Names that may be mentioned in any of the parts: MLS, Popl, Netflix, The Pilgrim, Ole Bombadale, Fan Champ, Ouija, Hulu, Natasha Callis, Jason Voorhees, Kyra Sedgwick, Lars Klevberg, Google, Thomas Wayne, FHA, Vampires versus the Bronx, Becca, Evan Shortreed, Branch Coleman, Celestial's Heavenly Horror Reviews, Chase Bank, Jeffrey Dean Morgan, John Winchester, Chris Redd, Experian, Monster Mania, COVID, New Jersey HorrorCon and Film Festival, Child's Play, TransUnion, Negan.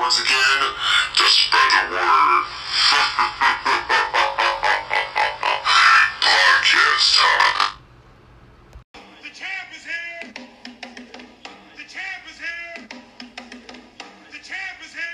once again to spread the word. Podcast time. The champ is here. The champ is here. The champ is here. The champ is here.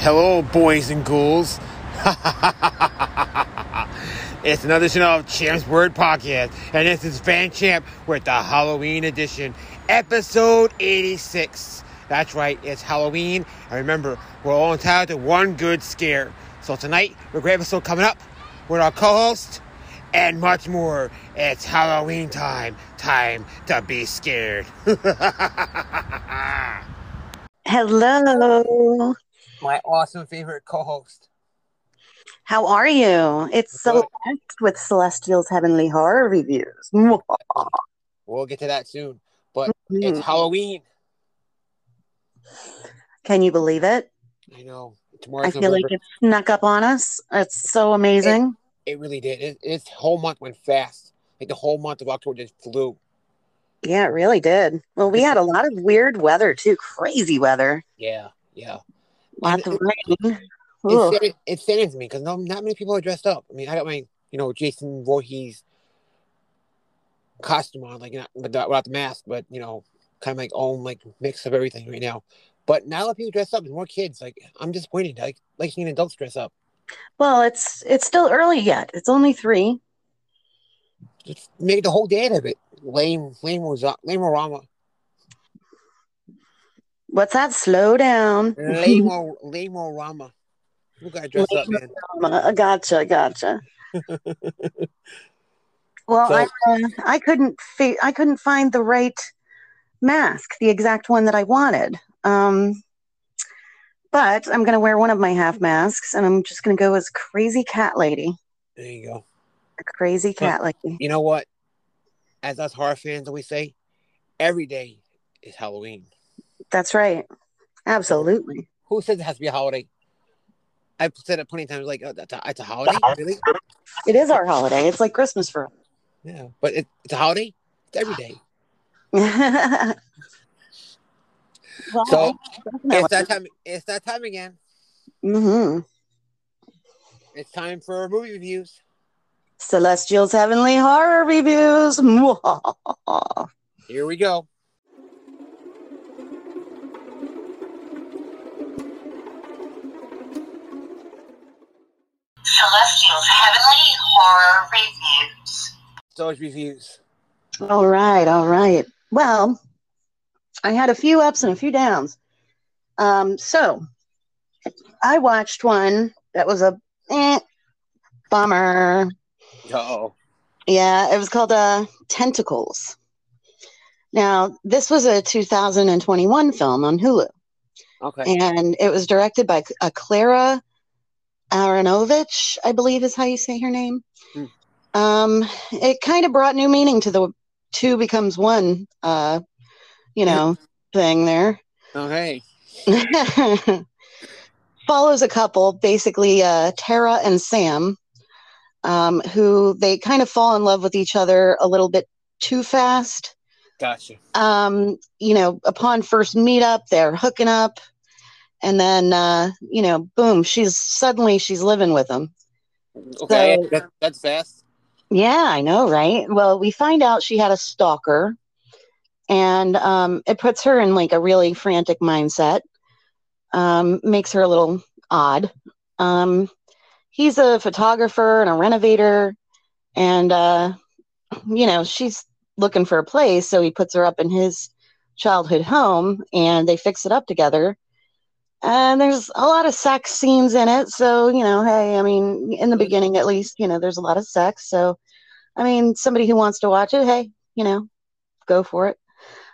Hello, boys and ghouls. It's another edition of Champs Word Podcast, and this is Fan Champ with the Halloween edition, episode 86. That's right, it's Halloween, and remember, we're all entitled to one good scare. So tonight, we're great episode coming up with our co-host and much more. It's Halloween time. Time to be scared. Hello. My awesome favorite co-host. How are you? It's so packed with Celestial's Heavenly Horror Reviews. We'll get to that soon. But It's Halloween. Can you believe it? I know. Tomorrow's November. I feel like it snuck up on us. It's so amazing. It really did. It's whole month went fast. Like the whole month of October just flew. Yeah, it really did. Well, we had a lot of weird weather too. Crazy weather. Yeah. Lots of rain. It saddens me because not many people are dressed up. I mean, I got my, Jason Voorhees costume on, like, without the mask, but, kind of mix of everything right now. But now that people dress up, and more kids, I'm disappointed. Like seeing adults dress up. Well, it's still early yet. It's only 3. Just make the whole day out of it. Lame-orama. What's that? Slow down. Lame-orama. You got to dress up, man. Gotcha. Well, so, I couldn't find the right mask, the exact one that I wanted. But I'm going to wear one of my half masks, and I'm just going to go as Crazy Cat Lady. There you go. A Crazy Cat Lady. You know what? As us horror fans always say, every day is Halloween. That's right. Absolutely. Who says it has to be a holiday? I've said it plenty of times, it's a holiday? Really? It is our holiday. It's like Christmas for us. Yeah, but it's a holiday? It's every day. Well, so, it's that time again. Mm-hmm. It's time for movie reviews. Celestial's Heavenly Horror Reviews. Here we go. Celestial's Heavenly Horror Reviews. Those reviews. All right. Well, I had a few ups and a few downs. So, I watched one that was a bummer. Uh-oh. Yeah, it was called Tentacles. Now, this was a 2021 film on Hulu. Okay. And it was directed by Clara Aronovich, I believe is how you say her name. Mm. It kind of brought new meaning to the two becomes one, thing there. Okay. Follows a couple, basically Tara and Sam, who they kind of fall in love with each other a little bit too fast. Gotcha. Upon first meetup, they're hooking up. And then, boom, she's living with him. Okay, so, that's fast. Yeah, I know, right? Well, we find out she had a stalker, and it puts her in, a really frantic mindset. Makes her a little odd. He's a photographer and a renovator, and, she's looking for a place, so he puts her up in his childhood home, and they fix it up together. And there's a lot of sex scenes in it. So, in the beginning, at least, there's a lot of sex. So, somebody who wants to watch it, hey, go for it.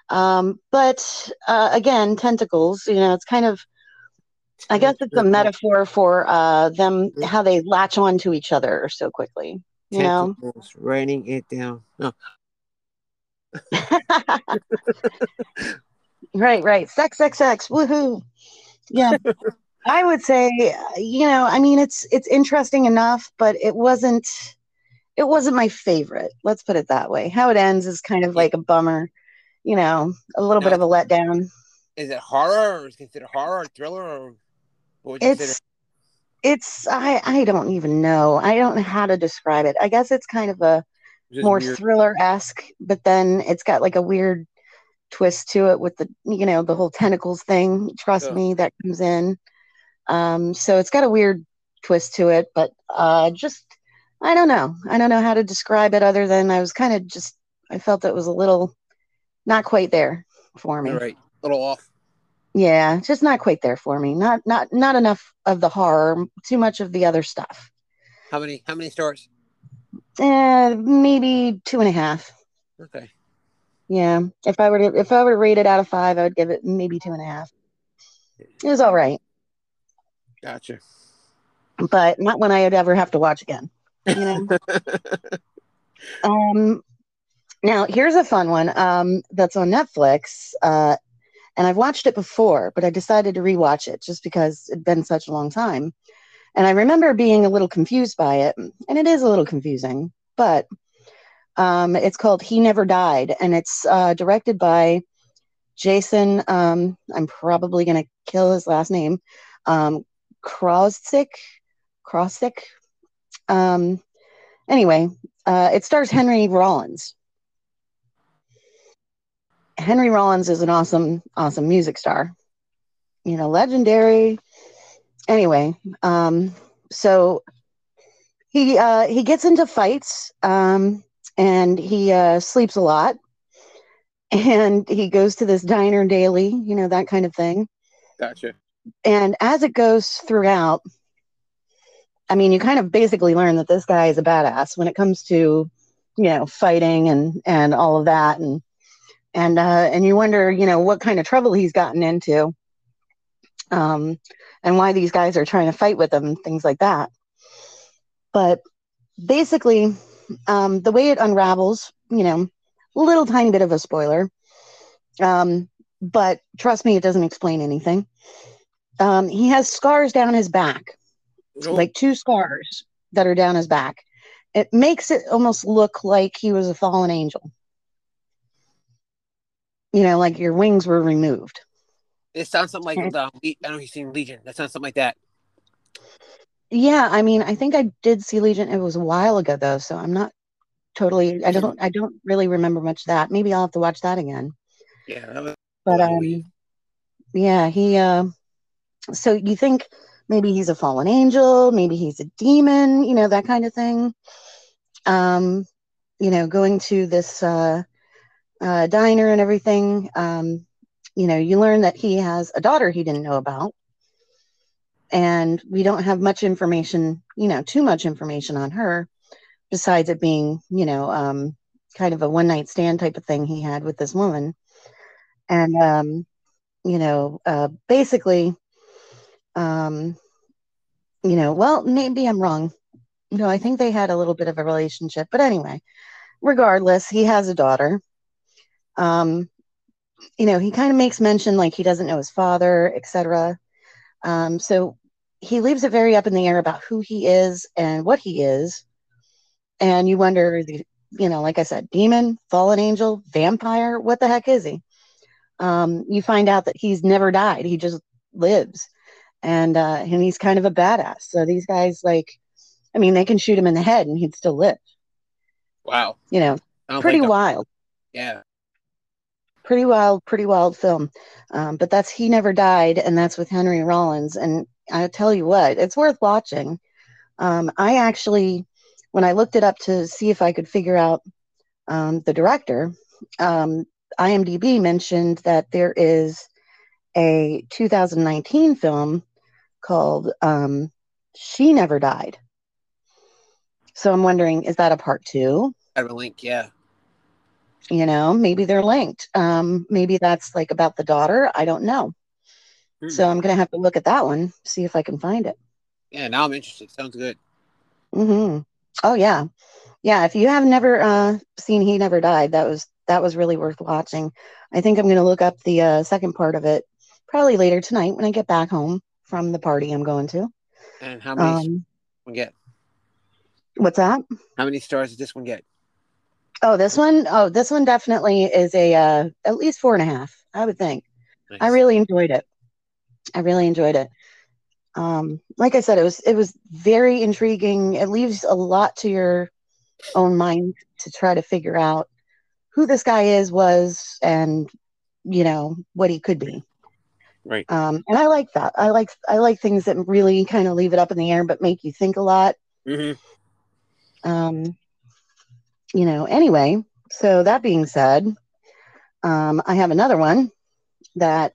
But again, Tentacles, it's kind of I guess it's a metaphor for them, how they latch on to each other so quickly. You know, writing it down. No. Right. Sex. Woohoo! Yeah, I would say, you know, I mean, it's interesting enough, but it wasn't my favorite. Let's put it that way. How it ends is kind of like a bummer. You know, a little bit of a letdown. Is it horror, or is it considered horror or thriller, or what would you consider? I don't even know. I don't know how to describe it. I guess it's kind of a more thriller-esque, but then it's got like a weird twist to it with the, you know, the whole tentacles thing. Trust me, that comes in. So it's got a weird twist to it, but just, I don't know. I don't know how to describe it other than I was kind of just, I felt it was a little not quite there for me. All right. A little off. Yeah, just not quite there for me. Not enough of the horror, too much of the other stuff. How many stars? Maybe 2.5. Okay. Yeah. If I were to rate it out of 5, I would give it maybe 2.5. It was all right. Gotcha. But not one I would ever have to watch again. You know? Now, here's a fun one that's on Netflix, and I've watched it before, but I decided to rewatch it just because it'd been such a long time. And I remember being a little confused by it, and it is a little confusing, but it's called He Never Died, and it's directed by Jason, I'm probably going to kill his last name, Krosik. Anyway, it stars Henry Rollins. Henry Rollins is an awesome music star, you know, legendary. Anyway, so he gets into fights, and he sleeps a lot, and he goes to this diner daily, you know, that kind of thing. Gotcha. And as it goes throughout, I mean, you kind of basically learn that this guy is a badass when it comes to, you know, fighting and all of that, and you wonder, you know, what kind of trouble he's gotten into, and why these guys are trying to fight with him, things like that. But basically, the way it unravels, you know, a little tiny bit of a spoiler, but trust me, it doesn't explain anything. He has scars down his back, like 2 scars that are down his back. It makes it almost look like he was a fallen angel. You know, like your wings were removed. It sounds something like I don't know if you've seen Legion. That sounds something like that. Yeah, I mean, I think I did see Legion. It was a while ago though, so I'm not totally. I don't really remember much of that. Maybe I'll have to watch that again. Yeah, he. So you think maybe he's a fallen angel? Maybe he's a demon? You know, that kind of thing. You know, going to this. Diner and everything, you know, you learn that he has a daughter he didn't know about, and we don't have much information, you know, too much information on her, besides it being, you know, kind of a one-night stand type of thing he had with this woman. And, you know, basically, you know, well, maybe I'm wrong. No, I think they had a little bit of a relationship, but anyway, regardless, he has a daughter. You know, he kind of makes mention like he doesn't know his father, etc. So he leaves it very up in the air about who he is and what he is. And you wonder, you know, like I said, demon, fallen angel, vampire, what the heck is he? You find out that he's never died. He just lives. And he's kind of a badass. So these guys, like, I mean, they can shoot him in the head and he'd still live. Wow. You know, pretty wild. Yeah. Pretty wild film. But that's He Never Died, and that's with Henry Rollins. And I tell you what, it's worth watching. I actually, when I looked it up to see if I could figure out the director, IMDb mentioned that there is a 2019 film called She Never Died. So I'm wondering, is that a part 2? I have a link, yeah. You know, maybe they're linked. Maybe that's like about the daughter. I don't know. So I'm going to have to look at that one, see if I can find it. Yeah, now I'm interested. Sounds good. Mm-hmm. Oh, yeah. Yeah, if you have never seen He Never Died, that was really worth watching. I think I'm going to look up the second part of it probably later tonight when I get back home from the party I'm going to. And how many one get? What's that? How many stars did this one get? Oh, this one? Oh, this one definitely is a at least 4.5, I would think. Nice. I really enjoyed it. Like I said, it was very intriguing. It leaves a lot to your own mind to try to figure out who this guy was, and you know what he could be. Right. And I like that. I like things that really kind of leave it up in the air, but make you think a lot. Mm-hmm. You know. Anyway, so that being said, I have another one that.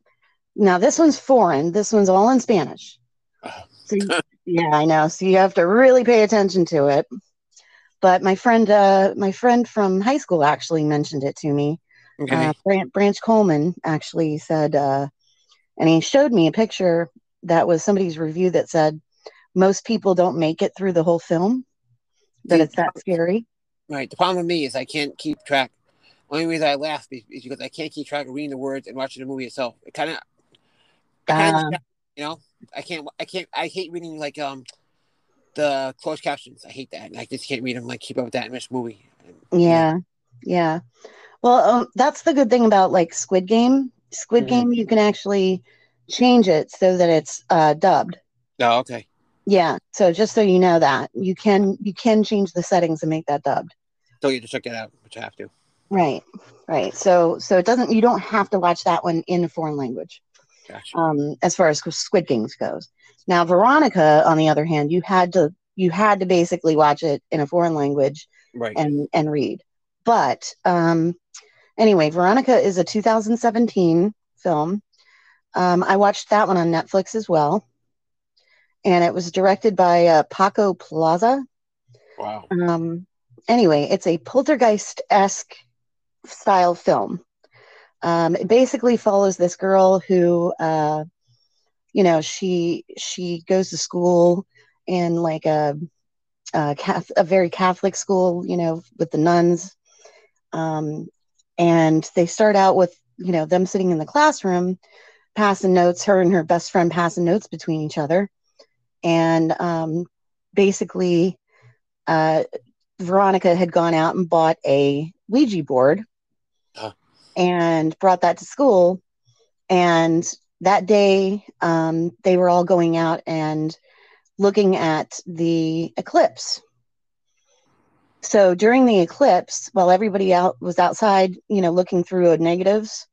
Now, this one's foreign. This one's all in Spanish. So, yeah, I know. So you have to really pay attention to it. But my friend from high school actually mentioned it to me. Okay. Branch Coleman actually said, and he showed me a picture that was somebody's review that said, most people don't make it through the whole film, that it's that scary. Right. The problem with me is I can't keep track. Only reason I laugh is because I can't keep track of reading the words and watching the movie itself. It kind of... you know, I can't. I hate reading like the closed captions. I hate that. I just can't read them. Like keep up with that in this movie. Yeah. Well, that's the good thing about like Squid Game. Squid Game, you can actually change it so that it's dubbed. Oh, okay. Yeah. So just so you know that you can change the settings and make that dubbed. So you just check that out, which I have to. Right. So it doesn't. You don't have to watch that one in a foreign language. Gotcha. As far as Squid Games goes. Now, Veronica, on the other hand, you had to basically watch it in a foreign language, right, and read. But anyway, Veronica is a 2017 film. I watched that one on Netflix as well. And it was directed by Paco Plaza. Wow. Anyway, it's a poltergeist-esque style film. It basically follows this girl who, she goes to school in like a very Catholic school, you know, with the nuns. And they start out with, you know, them sitting in the classroom, passing notes, her and her best friend passing notes between each other. And basically, Veronica had gone out and bought a Ouija board. And brought that to school. And that day, they were all going out and looking at the eclipse. So during the eclipse, while everybody was outside, you know, looking through negatives,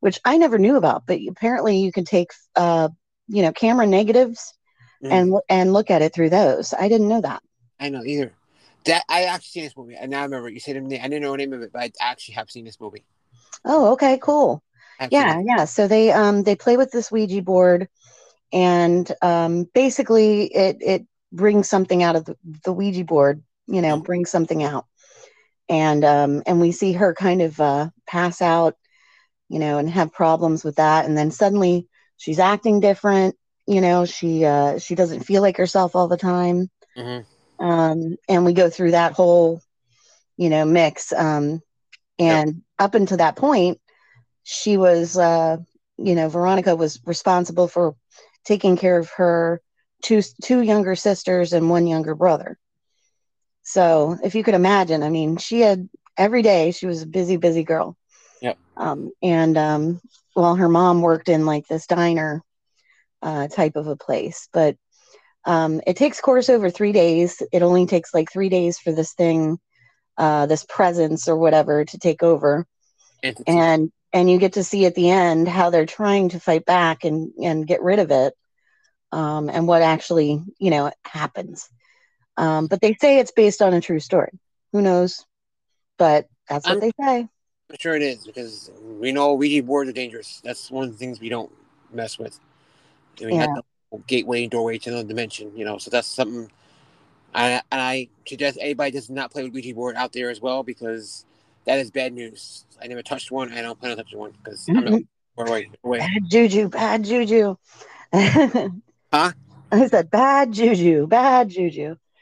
which I never knew about, but apparently you can take, camera negatives and look at it through those. I didn't know that. I know either. That I actually seen this movie, and now I remember you said I didn't know the name of it, but I actually have seen this movie. Oh, okay, cool. Absolutely. Yeah. So they play with this Ouija board, and basically it brings something out of the Ouija board. You know, brings something out, and we see her kind of pass out, you know, and have problems with that, and then suddenly she's acting different. You know, she doesn't feel like herself all the time, and we go through that whole, you know, mix. And up until that point, she was, Veronica was responsible for taking care of her two younger sisters and one younger brother. So if you could imagine, I mean, every day she was a busy, busy girl. Yep. While her mom worked in like this diner type of a place, but it takes course over 3 days. It only takes like 3 days for this thing. This presence or whatever to take over, and you get to see at the end how they're trying to fight back and get rid of it, and what actually, you know, happens. But they say it's based on a true story. Who knows? But that's what they say. I'm sure it is, because we know Ouija boards are dangerous. That's one of the things we don't mess with. I mean, that's the gateway and doorway to another dimension, you know. So that's something. I suggest anybody does not play with Ouija board out there as well, because that is bad news. I never touched one. I don't plan on touching one because I'm Or wait. Bad juju. Huh? I said bad juju.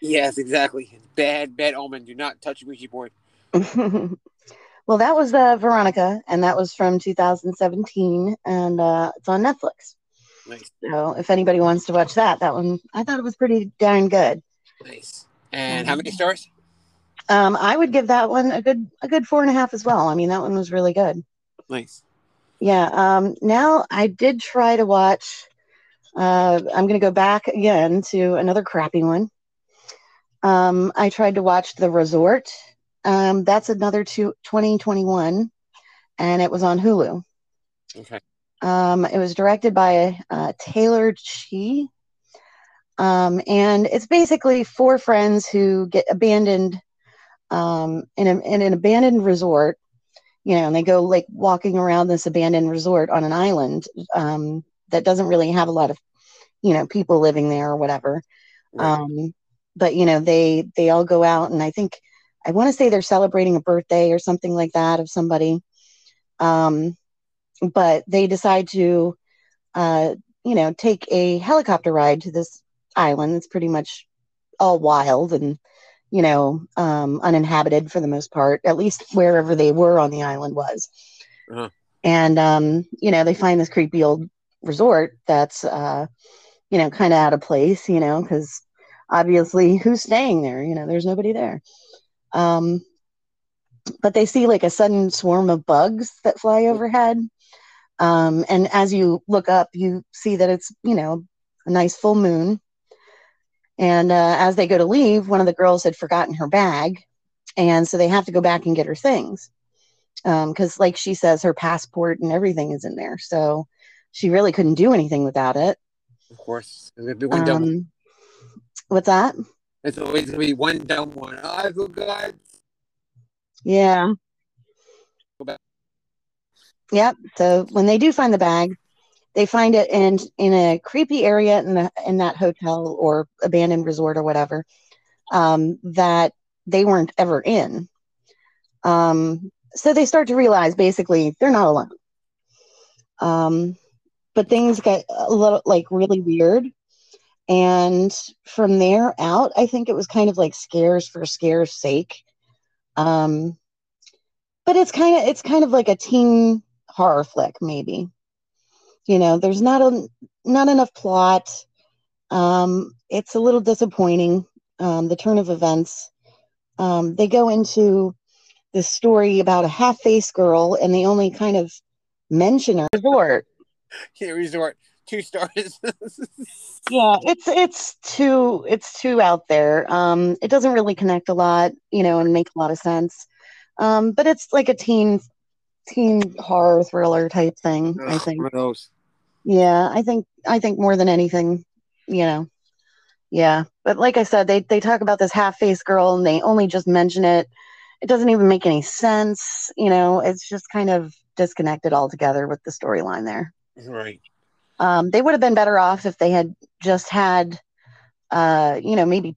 Yes, exactly. Bad omen. Do not touch your Ouija board. Well, that was Veronica, and that was from 2017, and it's on Netflix. Nice. So if anybody wants to watch that one, I thought it was pretty darn good. Nice. And how many stars? I would give that one a good 4.5 as well. I mean, that one was really good. Nice. Yeah. Now I did try to watch. I'm going to go back again to another crappy one. I tried to watch The Resort. That's another 2021, and it was on Hulu. Okay. It was directed by Taylor Chi. And it's basically four friends who get abandoned in an abandoned resort, and they go like walking around this abandoned resort on an island that doesn't really have a lot of, people living there or whatever. Right. But, they all go out, and I think, I want to say they're celebrating a birthday or something like that of somebody. But they decide to, take a helicopter ride to this island. It's pretty much all wild and, uninhabited for the most part, at least wherever they were on the island was. Uh-huh. And, they find this creepy old resort that's, kind of out of place, because obviously who's staying there? There's nobody there. But they see like a sudden swarm of bugs that fly overhead. And as you look up, you see that it's, a nice full moon. And as they go to leave, one of the girls had forgotten her bag. And so they have to go back and get her things. Because like she says, her passport and everything is in there. So she really couldn't do anything without it. Of course. It'd be one dumb one. What's that? It's always going to be one dumb one. I forgot. Yeah. Go back. Yep. So when they do find the bag, they find it in a creepy area in that hotel or abandoned resort or whatever that they weren't ever in. So they start to realize basically they're not alone. But things get a little like really weird. And from there out, I think it was kind of like scares for scares' sake. But it's kind of like a teen horror flick, maybe. There's not enough plot. It's a little disappointing. The turn of events. They go into this story about a half-faced girl, and they only kind of mention her resort. Yeah, resort. 2 stars. Yeah, it's too out there. It doesn't really connect a lot, and make a lot of sense. But it's like a teen horror thriller type thing. Ugh, I think. Gross. Yeah, I think more than anything, Yeah, but like I said, they talk about this half-faced girl, and they only just mention it. It doesn't even make any sense. It's just kind of disconnected altogether with the storyline there. Right. They would have been better off if they had just had, maybe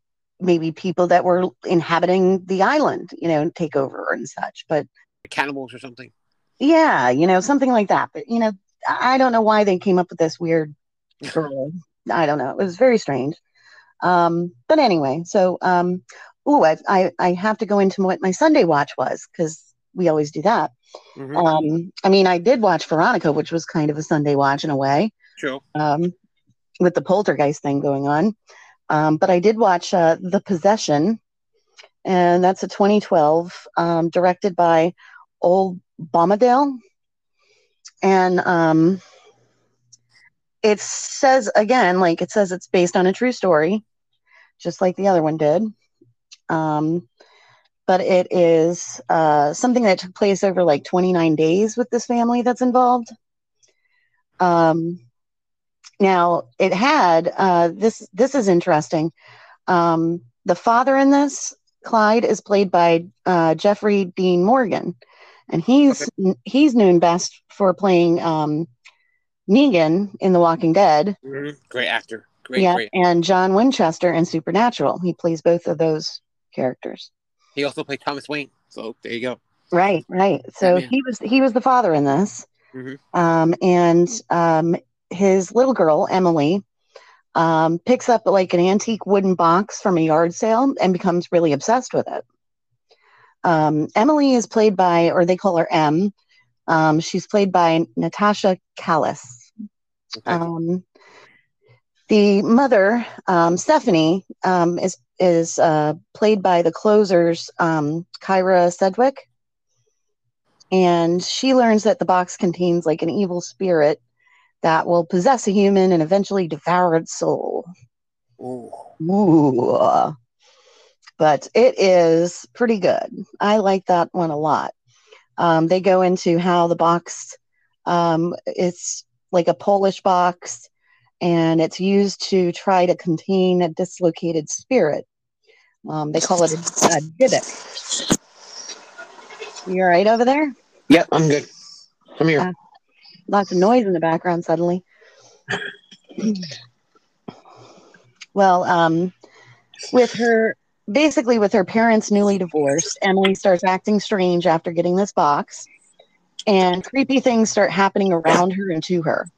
people that were inhabiting the island, take over and such. But cannibals or something. Yeah, something like that. But I don't know why they came up with this weird girl. I don't know. It was very strange. But anyway, so I have to go into what my Sunday watch was because we always do that. Mm-hmm. I did watch Veronica, which was kind of a Sunday watch in a way. True. With the poltergeist thing going on. But I did watch The Possession, and that's a 2012, directed by Ole Bombadale. And it says, again, it's based on a true story, just like the other one did. But it is something that took place over like 29 days with this family that's involved. Now it had, this is interesting. The father in this, Clyde, is played by Jeffrey Dean Morgan. And he's known best for playing Negan in The Walking Dead. Mm-hmm. Great actor. Great. And John Winchester in Supernatural. He plays both of those characters. He also played Thomas Wayne, so there you go. Right. So he was the father in this, Mm-hmm. And his little girl, Emily, picks up like an antique wooden box from a yard sale and becomes really obsessed with it. Emily is played by, or they call her Em. She's played by Natasha Callis. Okay. The mother, Stephanie, is played by The Closers, Kyra Sedgwick. And she learns that the box contains like an evil spirit that will possess a human and eventually devour its soul. Ooh. Ooh. But it is pretty good. I like that one a lot. They go into how the box, it's like a Polish box, and it's used to try to contain a dislocated spirit. They call it a gibbet. You all right over there? Yep, I'm good. I'm here. Lots of noise in the background suddenly. Well, with her parents newly divorced, Emily starts acting strange after getting this box, and creepy things start happening around her and to her.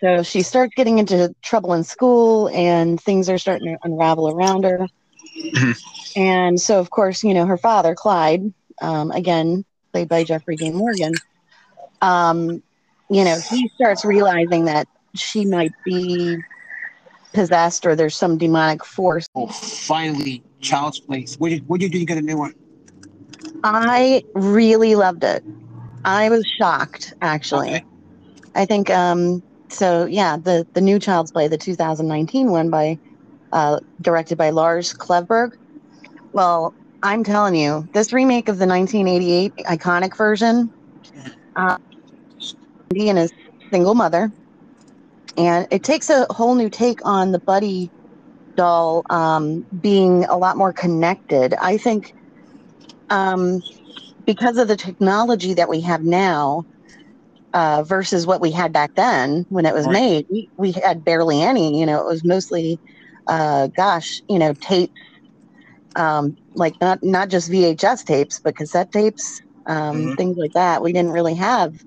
So she starts getting into trouble in school, and things are starting to unravel around her. Mm-hmm. And so, of course, you know, her father, Clyde, again, played by Jeffrey Dean Morgan, you know, he starts realizing that she might be possessed or there's some demonic force. Oh, finally, Child's Play. What did you do? You got a new one. I really loved it. I was shocked, actually. Okay. I think, so yeah, the new Child's Play, the 2019 one by directed by Lars Klevberg. Well, I'm telling you, this remake of the 1988 iconic version, he and his single mother, and it takes a whole new take on the Buddy doll being a lot more connected. I think because of the technology that we have now versus what we had back then when it was made, we had barely any, you know, it was mostly tape, like not just VHS tapes, but cassette tapes, mm-hmm. things like that. We didn't really have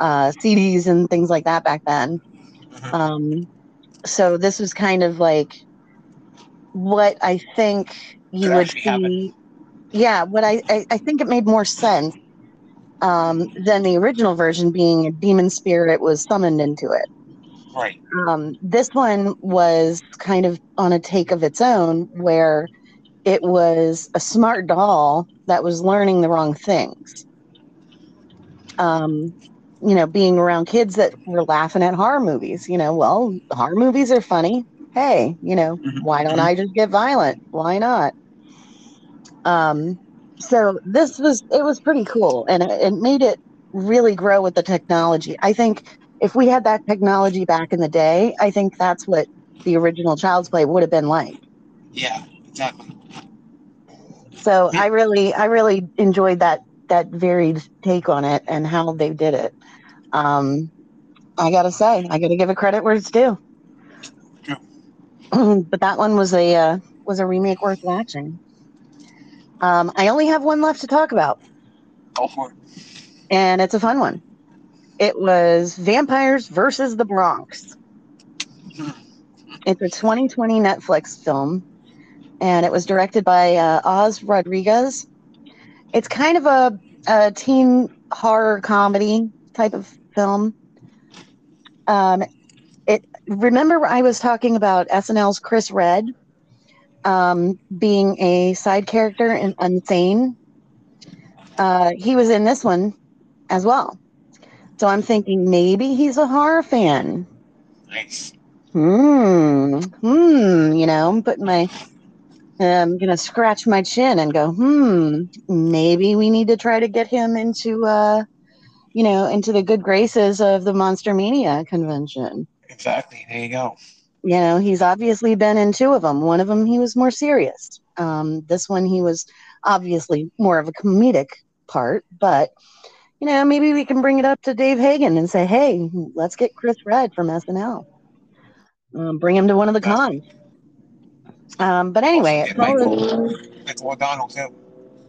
CDs and things like that back then. Mm-hmm. So this was kind of like what I think you would see. Happened. Yeah, what I think it made more sense than the original version being a demon spirit was summoned into it. Right. This one was kind of on a take of its own, where it was a smart doll that was learning the wrong things. You know, being around kids that were laughing at horror movies. You know, well, horror movies are funny. Hey, you know, mm-hmm. why don't I just get violent? Why not? So it was pretty cool, and it made it really grow with the technology. I think if we had that technology back in the day, I think that's what the original Child's Play would have been like. Yeah, exactly. So yeah. I really enjoyed that varied take on it and how they did it. I gotta say, I gotta give it credit where it's due. Yeah. But that one was a remake worth watching. I only have one left to talk about. Go for it. And it's a fun one. It was Vampires versus the Bronx. It's a 2020 Netflix film, and it was directed by Oz Rodriguez. It's kind of a teen horror comedy type of film. Remember I was talking about SNL's Chris Redd being a side character in Unsane? He was in this one as well. So I'm thinking maybe he's a horror fan. Nice. You know, I'm putting my, I'm going to scratch my chin and go, maybe we need to try to get him into, you know, into the good graces of the Monster Mania convention. Exactly. There you go. You know, he's obviously been in two of them. One of them, he was more serious. This one, he was obviously more of a comedic part, but you know, maybe we can bring it up to Dave Hagen and say, hey, let's get Chris Redd from SNL. Bring him to one of the cons. But anyway. It's Michael O'Donnell, too.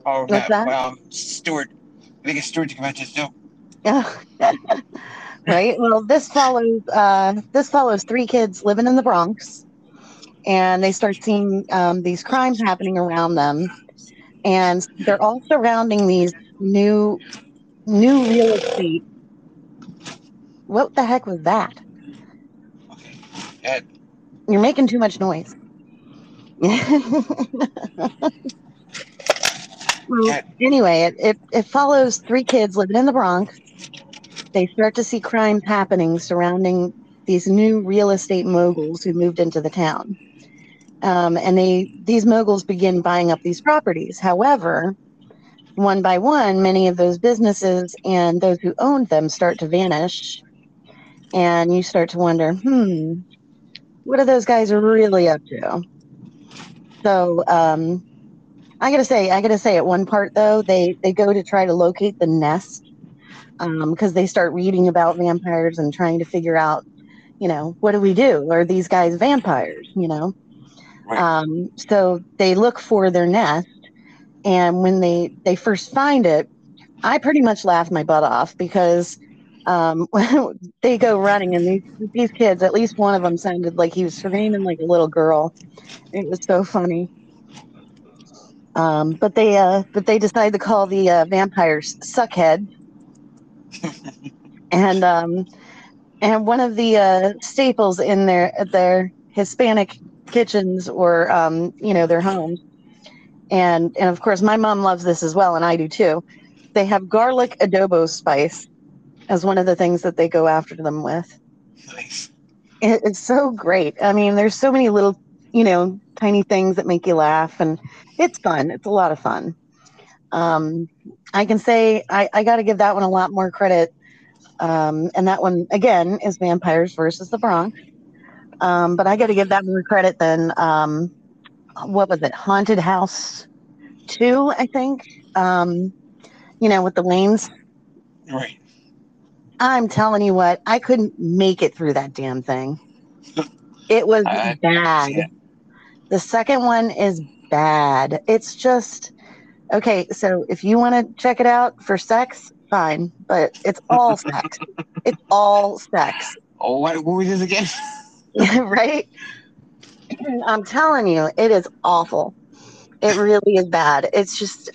Or Stuart. I think it's Stuart the convention, too. Right. Well, this follows three kids living in the Bronx, and they start seeing these crimes happening around them, and they're all surrounding these new real estate. What the heck was that? Okay, Ed. You're making too much noise. Well, anyway, it follows three kids living in the Bronx. They start to see crimes happening surrounding these new real estate moguls who moved into the town. And these moguls begin buying up these properties. However, one by one, many of those businesses and those who owned them start to vanish. And you start to wonder, what are those guys really up to? So, I gotta say at one part though, they go to try to locate the nest, because they start reading about vampires and trying to figure out, what do we do? Are these guys vampires? Right. So they look for their nest, and when they first find it, I pretty much laughed my butt off because they go running, and these kids, at least one of them sounded like he was screaming like a little girl. It was so funny. But they decide to call the vampires suckhead, and one of the staples in their Hispanic kitchens or their homes, and of course my mom loves this as well, and I do too. They have garlic adobo spice as one of the things that they go after them with. Nice. It's so great. I mean, there's so many little tiny things that make you laugh, and it's fun. It's a lot of fun. I can say I got to give that one a lot more credit. And that one, again, is Vampires versus the Bronx. But I got to give that more credit than, what was it? Haunted House 2, I think, with the Waynes. Right. I'm telling you what, I couldn't make it through that damn thing. It was bad. The second one is bad. It's just, okay, so if you want to check it out for sex, fine, but it's all sex. It's all sex. Oh, what movie is this again? Right? I'm telling you, it is awful. It really is bad. It's just,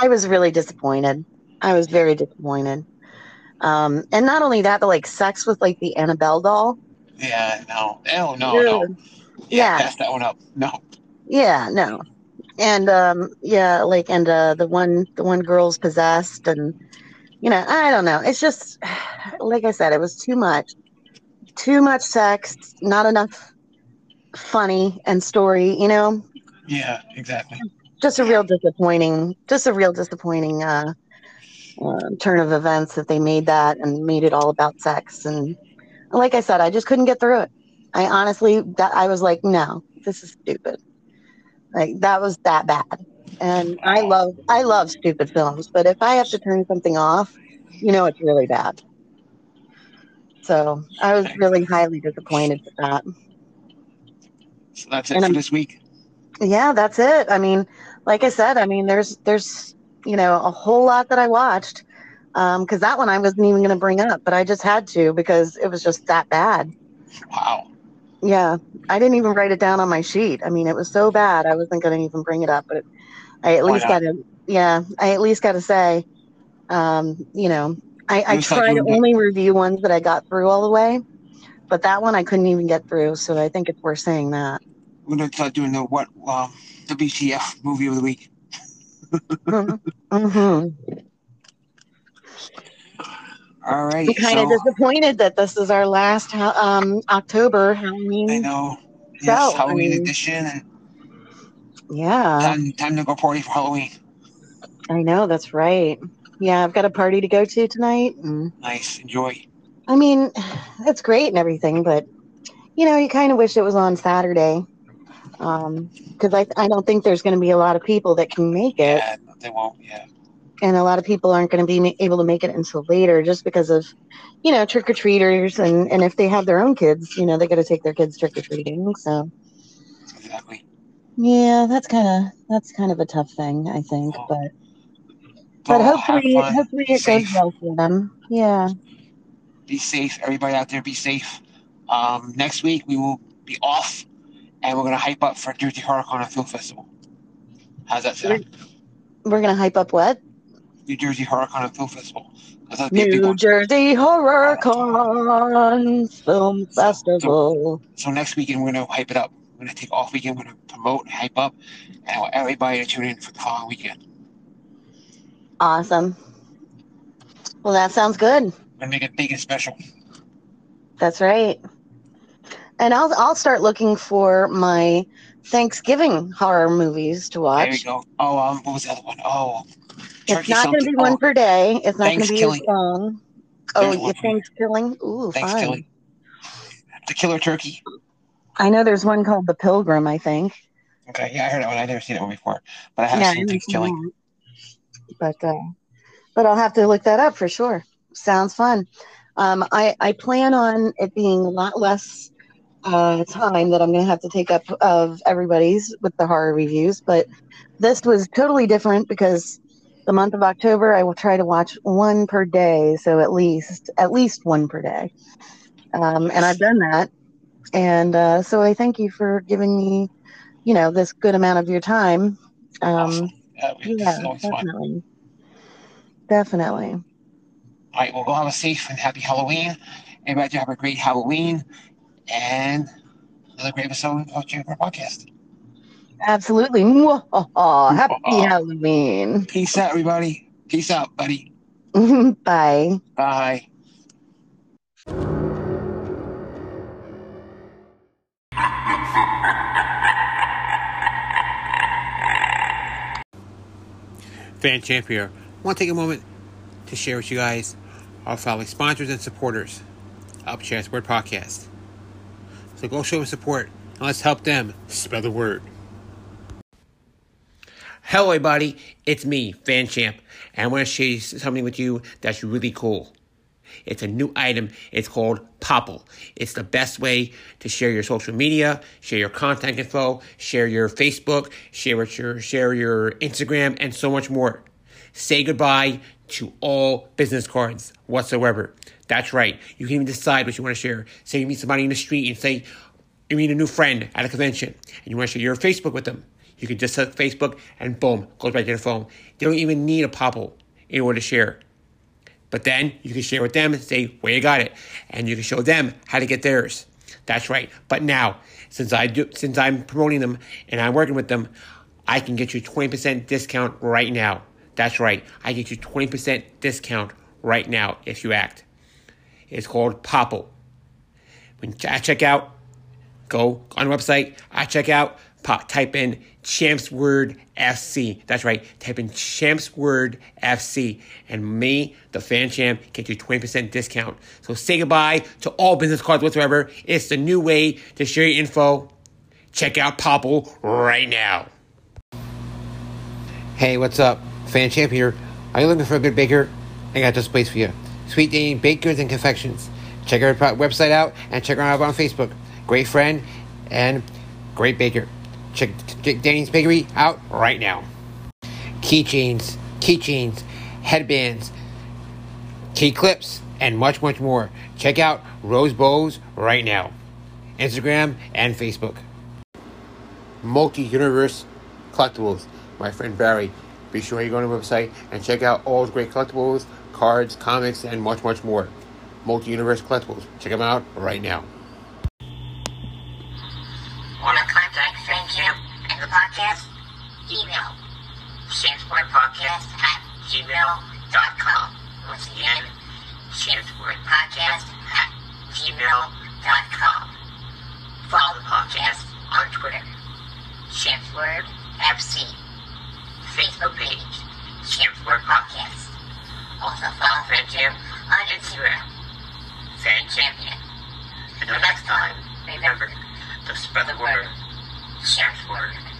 I was really disappointed. I was very disappointed. And not only that, but like sex with like the Annabelle doll. Yeah, no. Oh, no, no. Yeah, pass that one up. No. Yeah, no. And the one girl's possessed, and I don't know. It's just like I said, it was too much sex, not enough funny and story. Yeah, exactly. Just a real disappointing turn of events that they made that and made it all about sex. And like I said, I just couldn't get through it. I honestly, I was like, no, this is stupid. Like, that was that bad. And I love stupid films, but if I have to turn something off, it's really bad. So I was really highly disappointed with that. So that's it for this week. Yeah, that's it. I mean, like I said, there's a whole lot that I watched. Because that one I wasn't even going to bring up, but I just had to because it was just that bad. Wow. Yeah, I didn't even write it down on my sheet. I mean, it was so bad I wasn't going to even bring it up. But I at least got to say, I try to only review ones that I got through all the way, but that one I couldn't even get through. So I think it's worth saying that. We're going to start doing the WTF movie of the week. Mm-hmm. All right. I'm kind of disappointed that this is our last October Halloween. I know. Yes, Halloween edition. And yeah. Time to go party for Halloween. I know. That's right. Yeah, I've got a party to go to tonight. Nice. Enjoy. I mean, it's great and everything, but you kind of wish it was on Saturday, because I don't think there's going to be a lot of people that can make it. Yeah, they won't. Yeah. And a lot of people aren't going to be able to make it until later just because of, trick-or-treaters. And if they have their own kids, they got to take their kids trick-or-treating. So, exactly. Yeah, that's kind of a tough thing, I think. Oh. But But hopefully it goes well for them. Yeah. Be safe. Everybody out there, be safe. Next week, we will be off, and we're going to hype up for New Jersey HorrorCon and Film Festival. How's that sound? We're going to hype up what? New Jersey HorrorCon and Film Festival. New Jersey HorrorCon Film Festival. So next weekend, we're going to hype it up. We're going to take off weekend. We're going to promote and hype up. And I want everybody to tune in for the following weekend. Awesome. Well, that sounds good. And make it big and special. That's right. And I'll start looking for my Thanksgiving horror movies to watch. There you go. Oh, what was the other one? Oh, it's not going to be one per day. It's not going to be as long. Oh, you Thanksgiving? Ooh, Thanksgiving. The Killer Turkey. I know there's one called The Pilgrim, I think. Okay, yeah, I heard that one. I've never seen that one before, but I have seen Thanksgiving. But I'll have to look that up for sure. Sounds fun. I plan on it being a lot less time that I'm going to have to take up of everybody's with the horror reviews. But this was totally different because the month of October, I will try to watch one per day. So at least one per day. And I've done that. And so I thank you for giving me, this good amount of your time. Awesome. Yeah, definitely. Fun. Definitely. All right. Well, go have a safe and happy Halloween. Everybody have a great Halloween and another great episode of Champs Word Podcast. Absolutely. Happy Halloween. Peace out, everybody. Peace out, buddy. Bye. Bye. Fan Champ here. I want to take a moment to share with you guys our following sponsors and supporters of Champs Word Podcast. So go show them support and let's help them spell the word. Hello, everybody. It's me, Fan Champ, and I want to share something with you that's really cool. It's a new item. It's called Popl. It's the best way to share your social media, share your contact info, share your Facebook, share your Instagram, and so much more. Say goodbye to all business cards whatsoever. That's right. You can even decide what you want to share. Say you meet somebody in the street and say you meet a new friend at a convention and you want to share your Facebook with them. You can just select Facebook and boom, goes right to your phone. They don't even need a Popl in order to share. But then you can share with them and say where you got it. And you can show them how to get theirs. That's right. But now, since I'm promoting them and I'm working with them, I can get you 20% discount right now. That's right. I get you 20% discount right now if you act. It's called Popl. When I check out, go on the website. I check out, type in ChampsWord FC. That's right. Type in ChampsWord FC. And me, the Fan Champ, get you 20% discount. So say goodbye to all business cards whatsoever. It's the new way to share your info. Check out Popl right now. Hey, what's up? Fan Champ here. Are you looking for a good baker? I got this place for you. Sweet Dating Baked Goods and Confections. Check our website out and check her out on Facebook. Great friend and great baker. Check Danny's Bakery out right now. Keychains, headbands, key clips, and much, much more. Check out Rose Bows right now. Instagram and Facebook. Multi-Universe Collectibles. My friend Barry. Be sure you go on the website and check out all the great collectibles, cards, comics, and much, much more. Multi-Universe Collectibles. Check them out right now. Want to contact Fan Champ and the podcast? Email champswordpodcast@gmail.com. Once again, champswordpodcast@gmail.com. Follow the podcast on Twitter, ChampsWord FC. Facebook page, Champs Word Podcast. Also follow Fan Champ on Instagram, Fan Champion. Until next time, remember to spread the word, Champs Word.